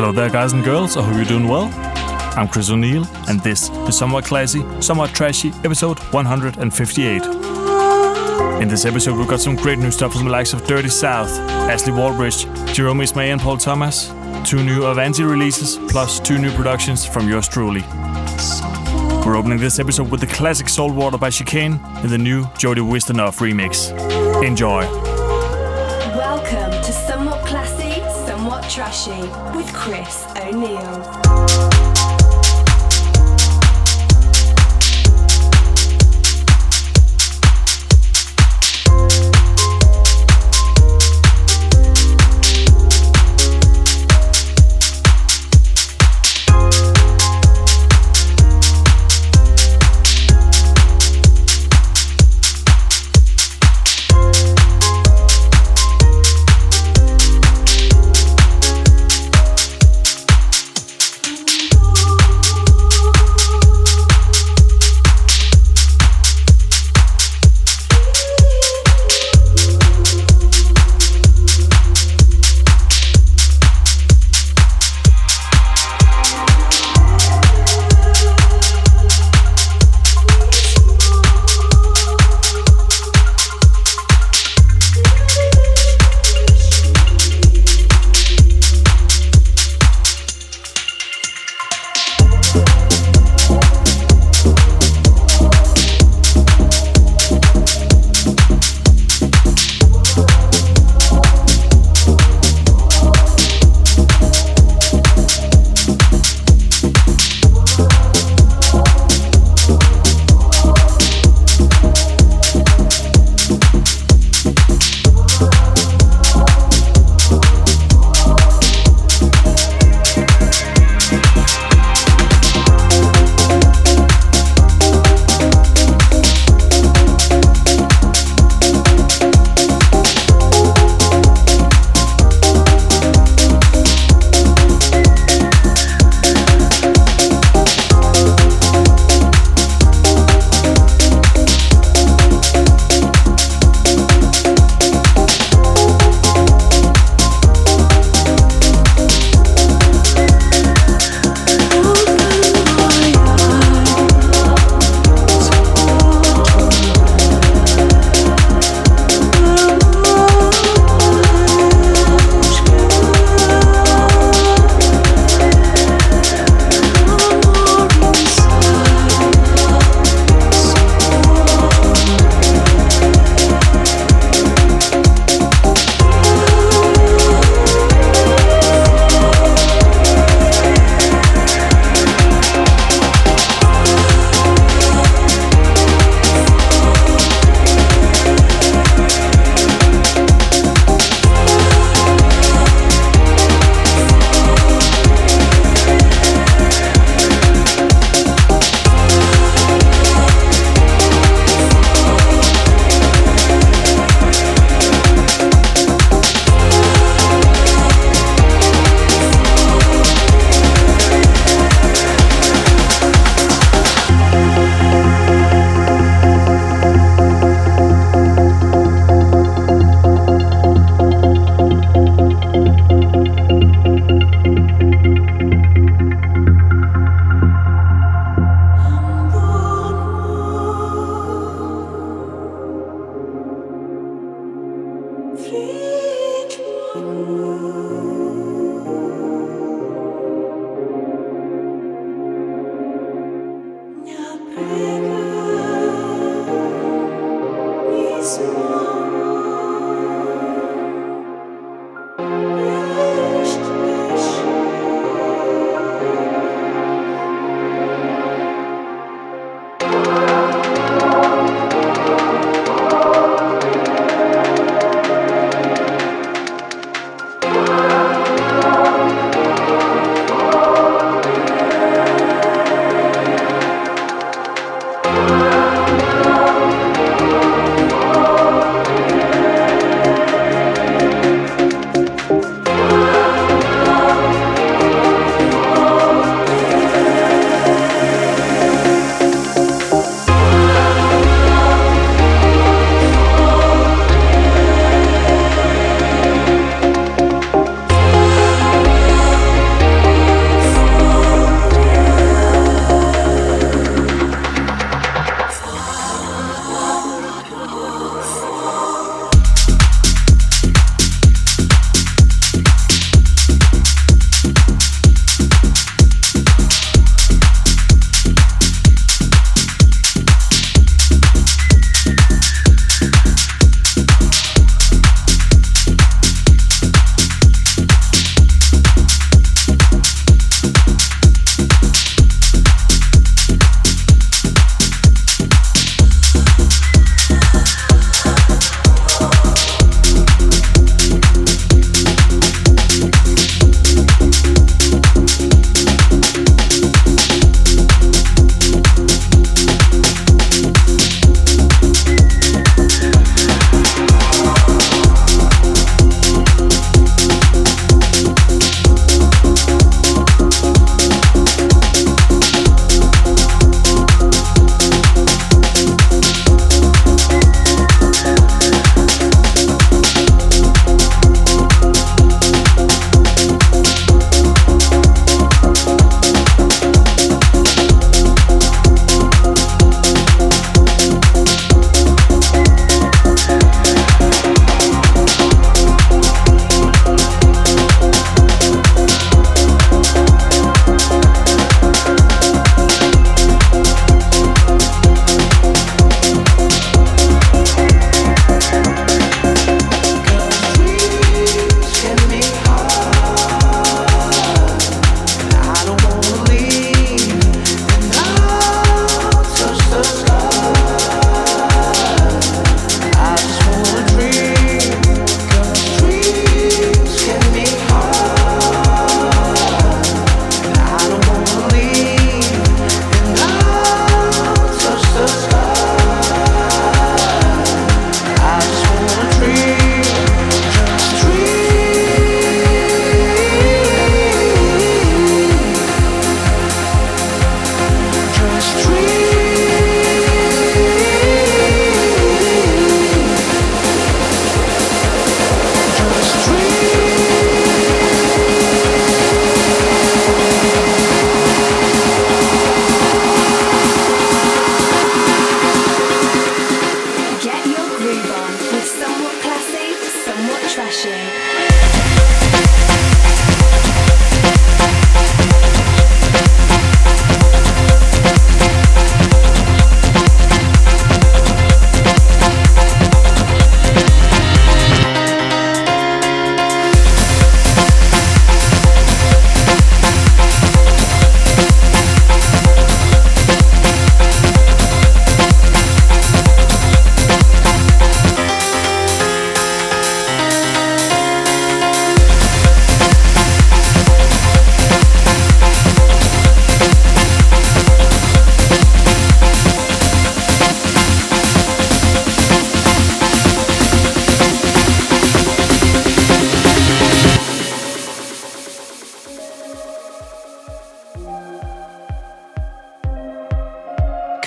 Hello there, guys and girls. I hope you're doing well. I'm Kris O'Neil, and this is Somewhat Classy, Somewhat Trashy, episode 158. In this episode, we've got some great new stuff from the likes of Dirty South, Ashley Wallbridge, Jerome Isma-Ae and Paul Thomas, two new Avanti releases, plus two new productions from yours truly. We're opening this episode with the classic Saltwater by Chicane and the new Jody Wisternoff remix. Enjoy. Welcome to Somewhat Classy, Somewhat Trashy with Kris O'Neil.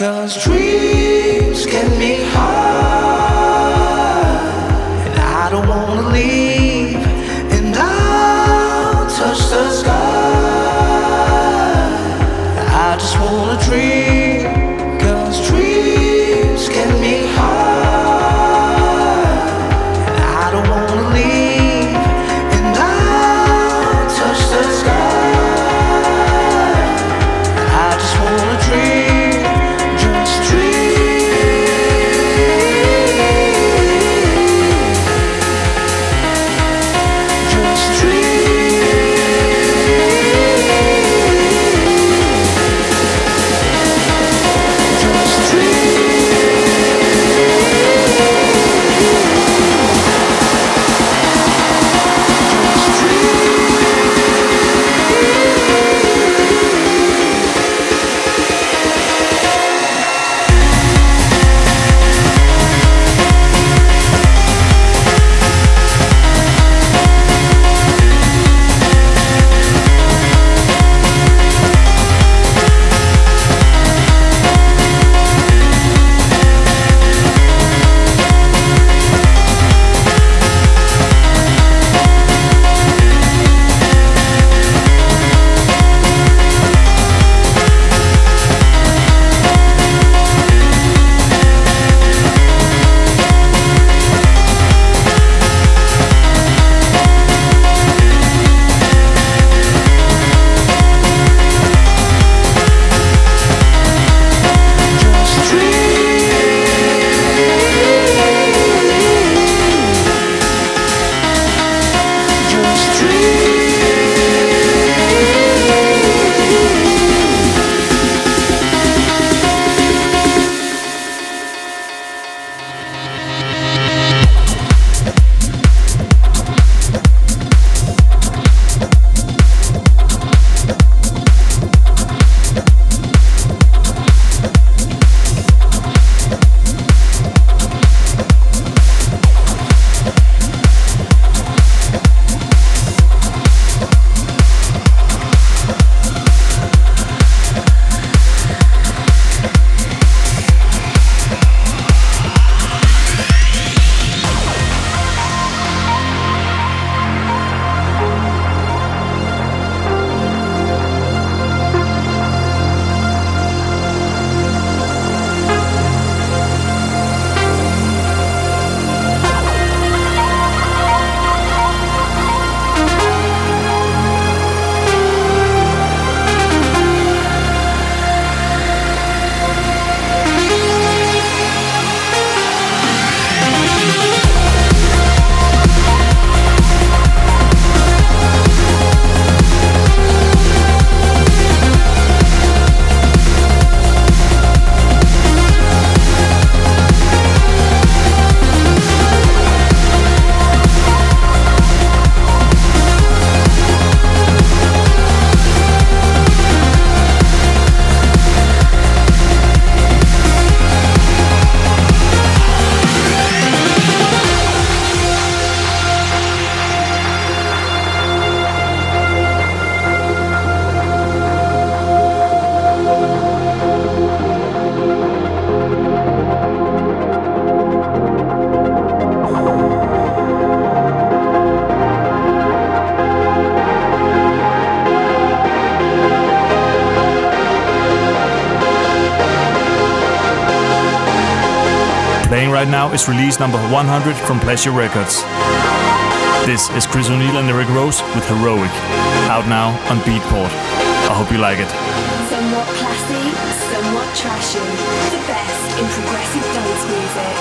Cause dreams can be hard, and I don't wanna leave, and I'll touch the sky. I just wanna dream. Cause dreams can be hard, and I don't wanna leave, and I'll touch the sky. I just wanna dream. Right now is release number 100 from Pleasure Records. This is Kris O'Neil and Eric Rose with Heroic, out now on Beatport. I hope you like it. Somewhat classy, somewhat trashy, the best in progressive dance music.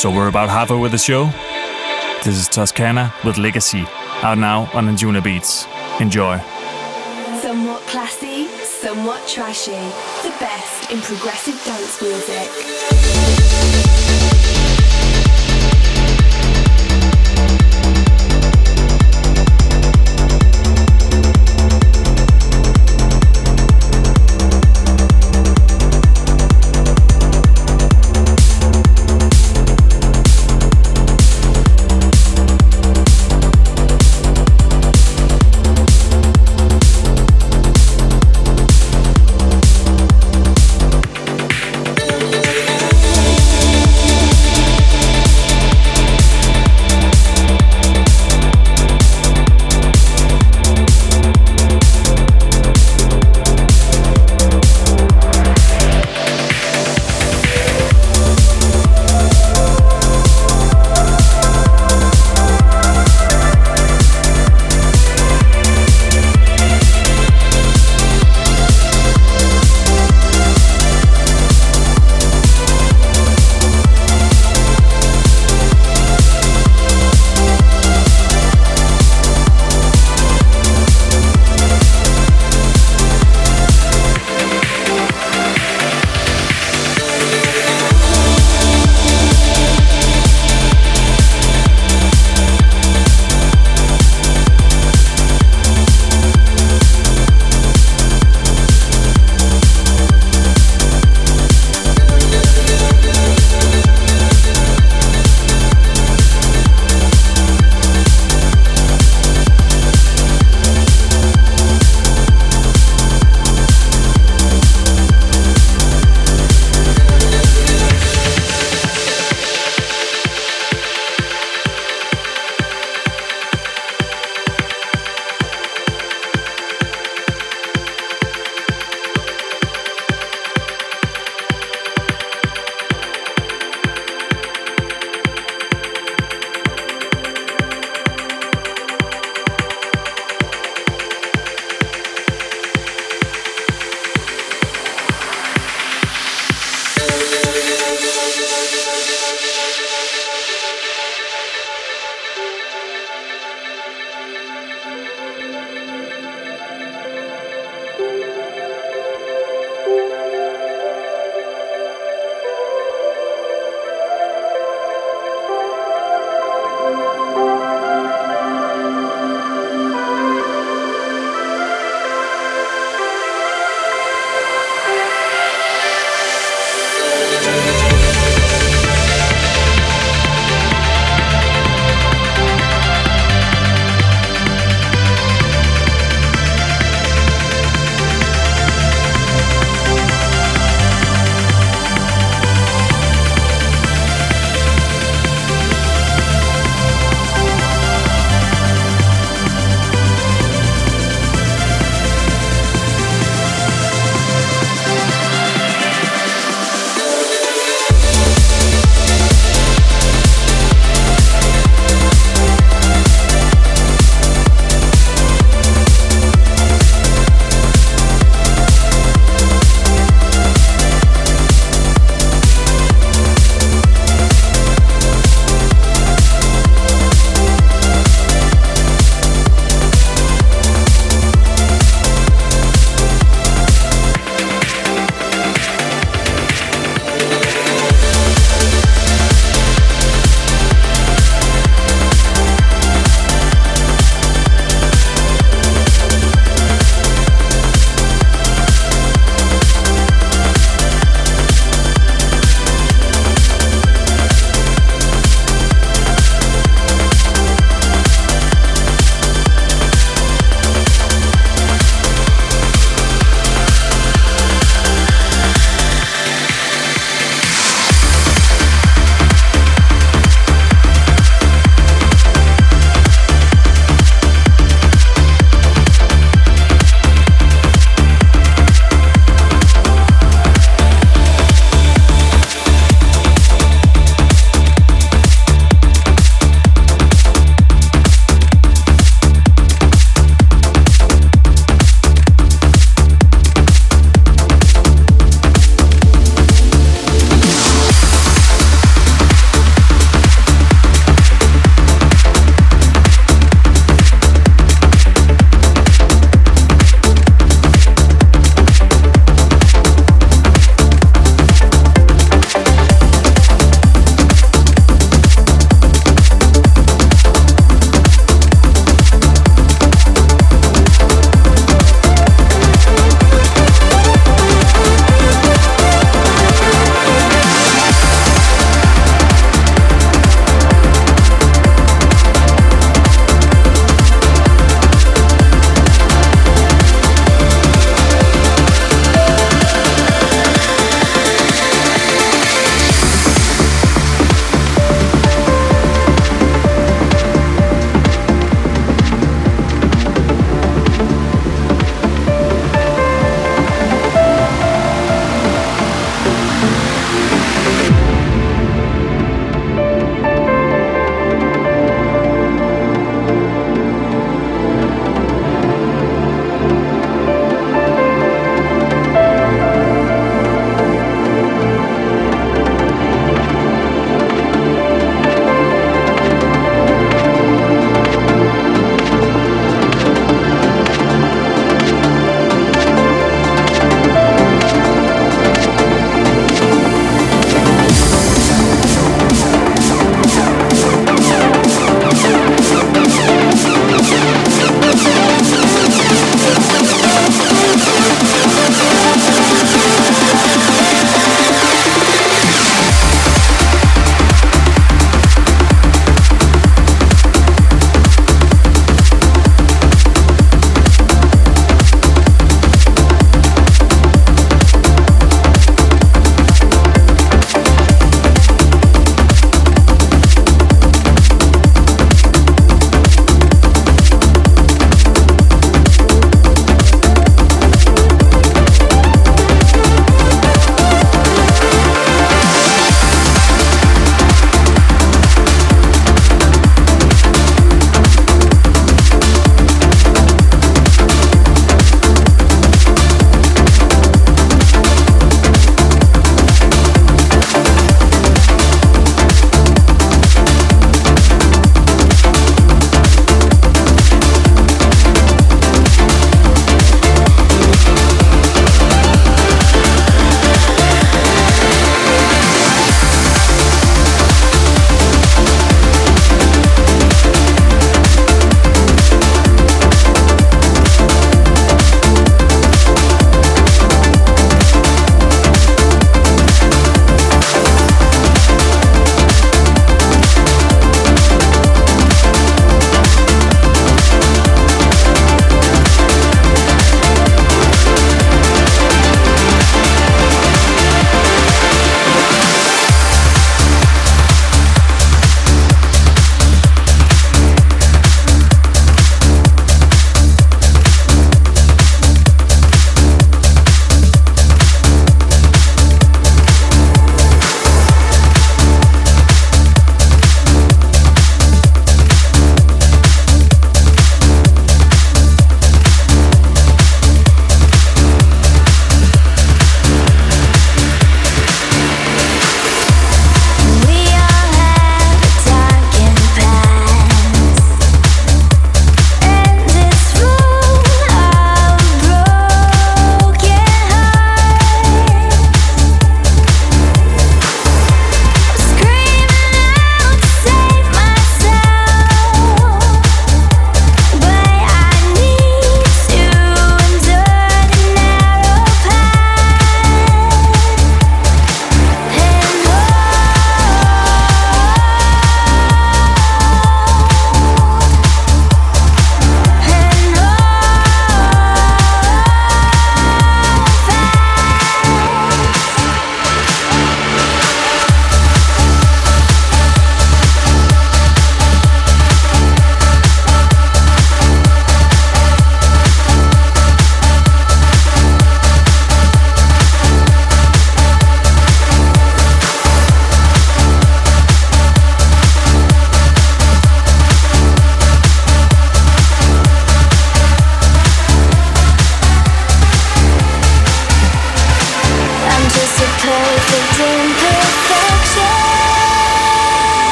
So we're about halfway with the show. This is Tuscana with Legacy, out now on Anjuna Beats. Enjoy. Somewhat classy, somewhat trashy. The best in progressive dance music.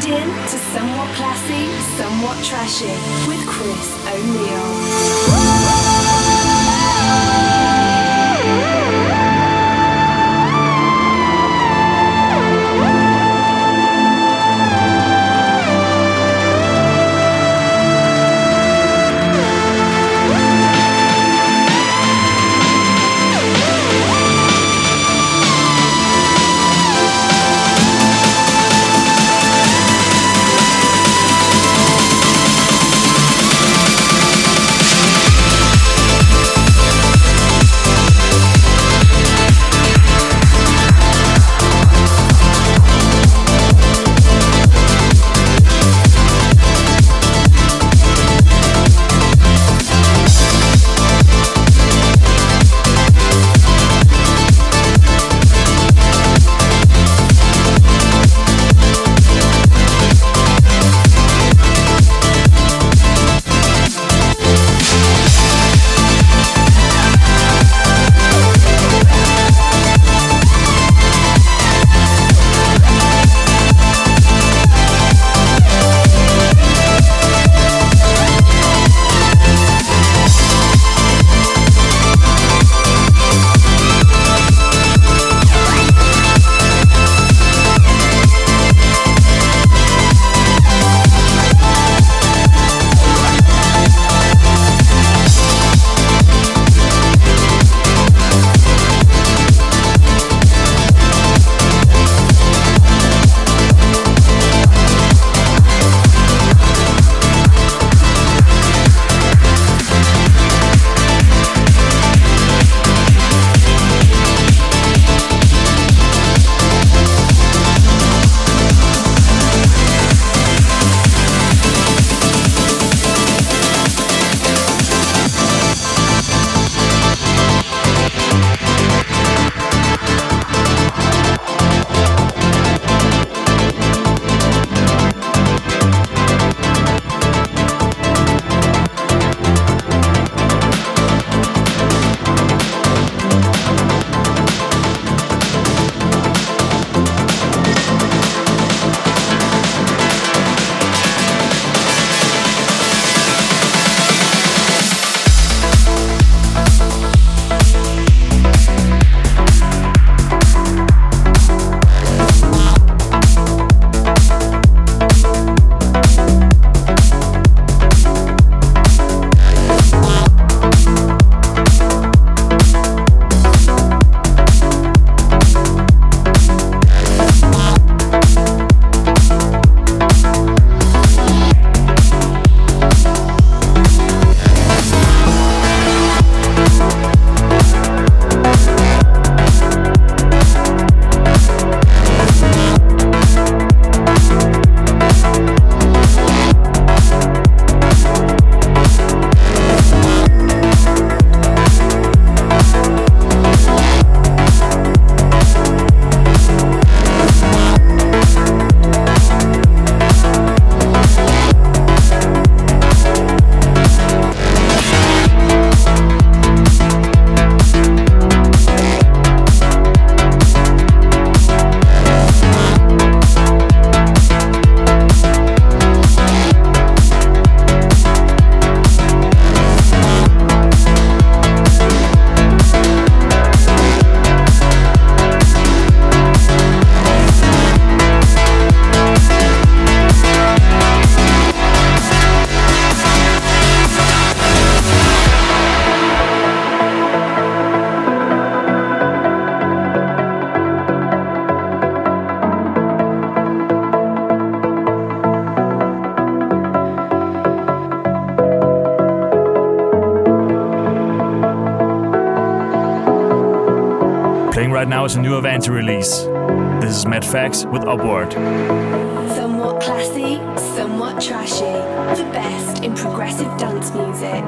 tuned in to Somewhat Classy, Somewhat Trashy with Kris O'Neil. Now is a new Avanti release. This is Mad Facts with Upward. Somewhat classy, somewhat trashy, the best in progressive dance music.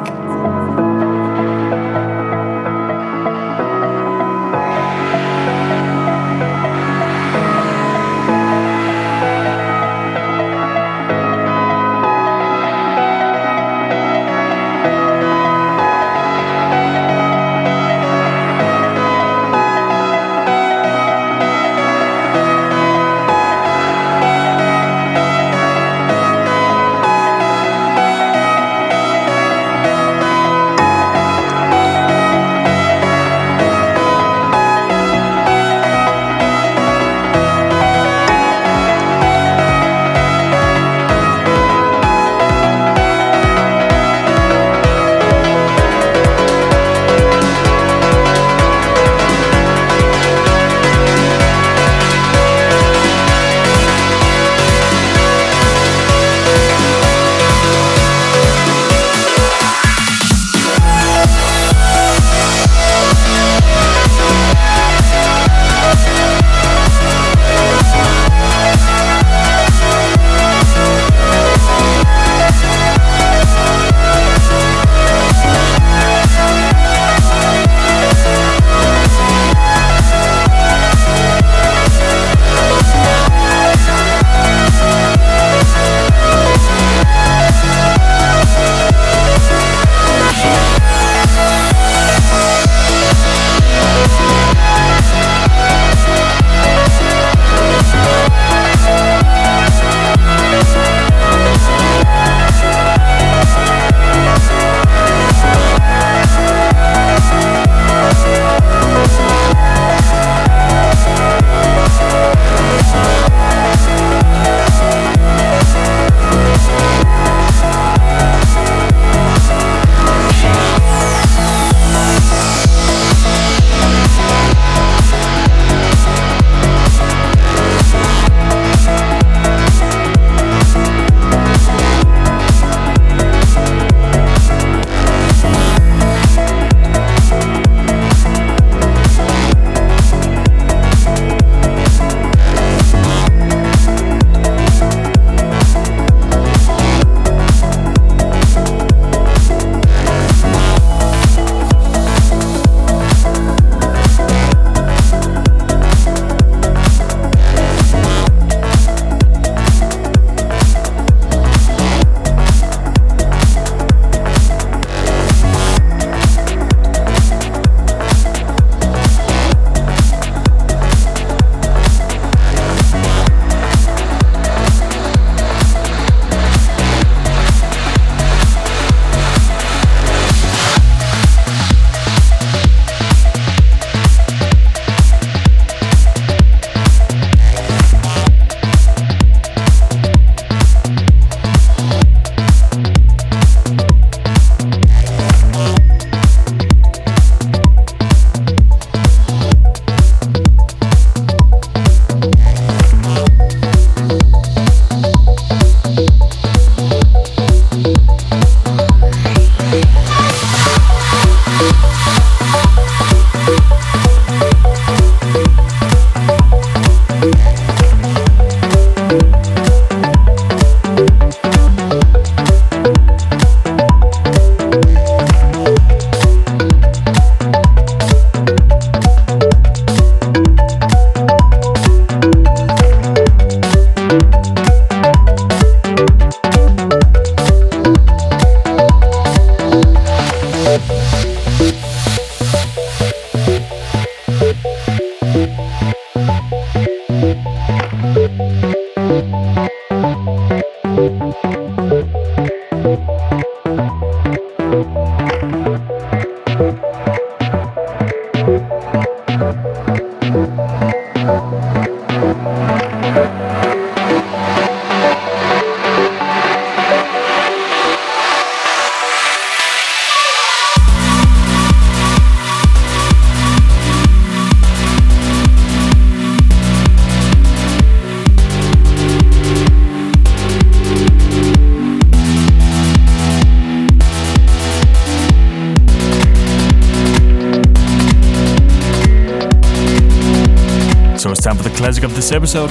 Time for the classic of this episode.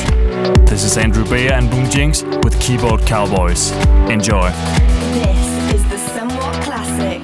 This is Andrew Bayer and Boom Jinx with Keyboard Cowboys. Enjoy. This is the Somewhat Classic.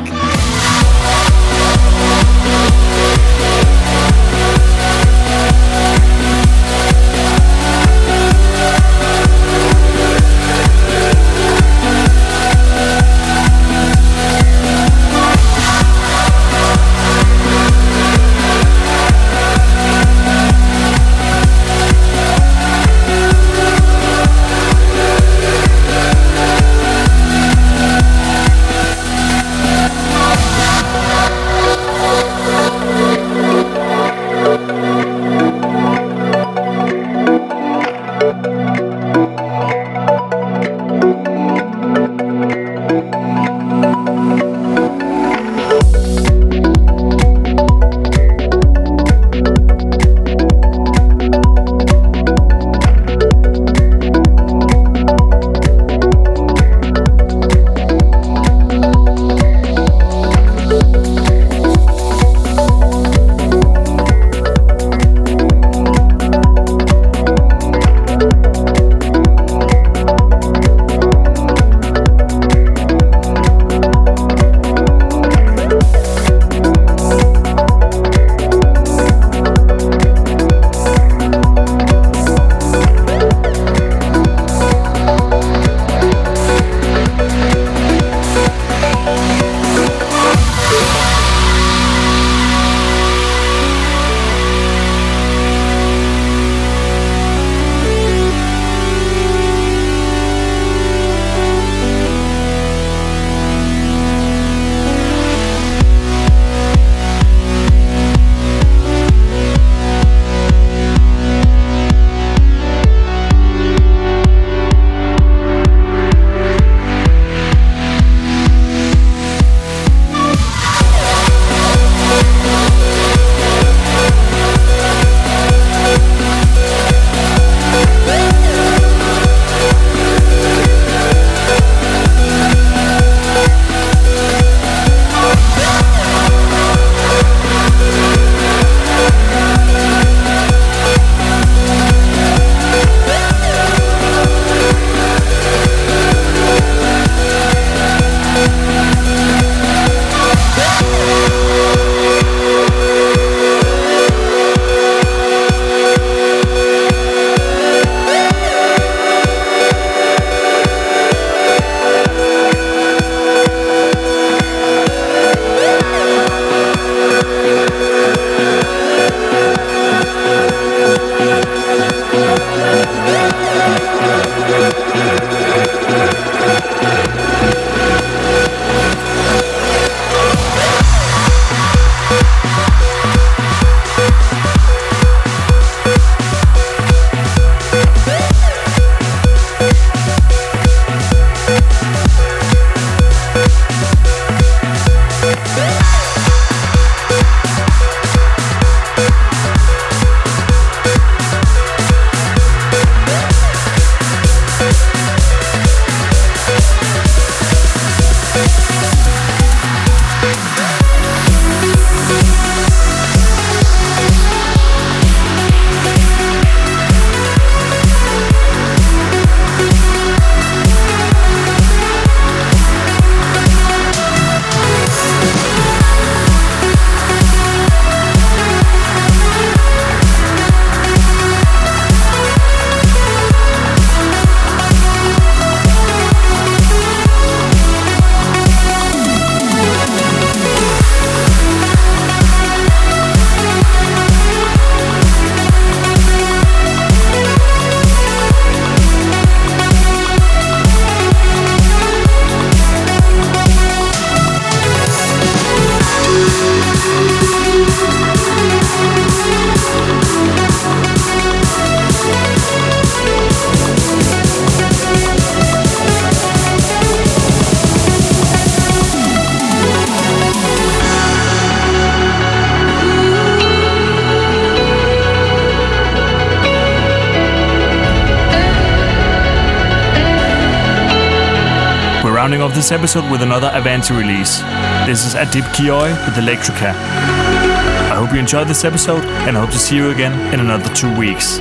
Rounding off this episode with another Avanti release. This is Adib Kiyoi with Electrica. I hope you enjoyed this episode, and I hope to see you again in another 2 weeks.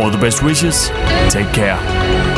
All the best wishes, take care.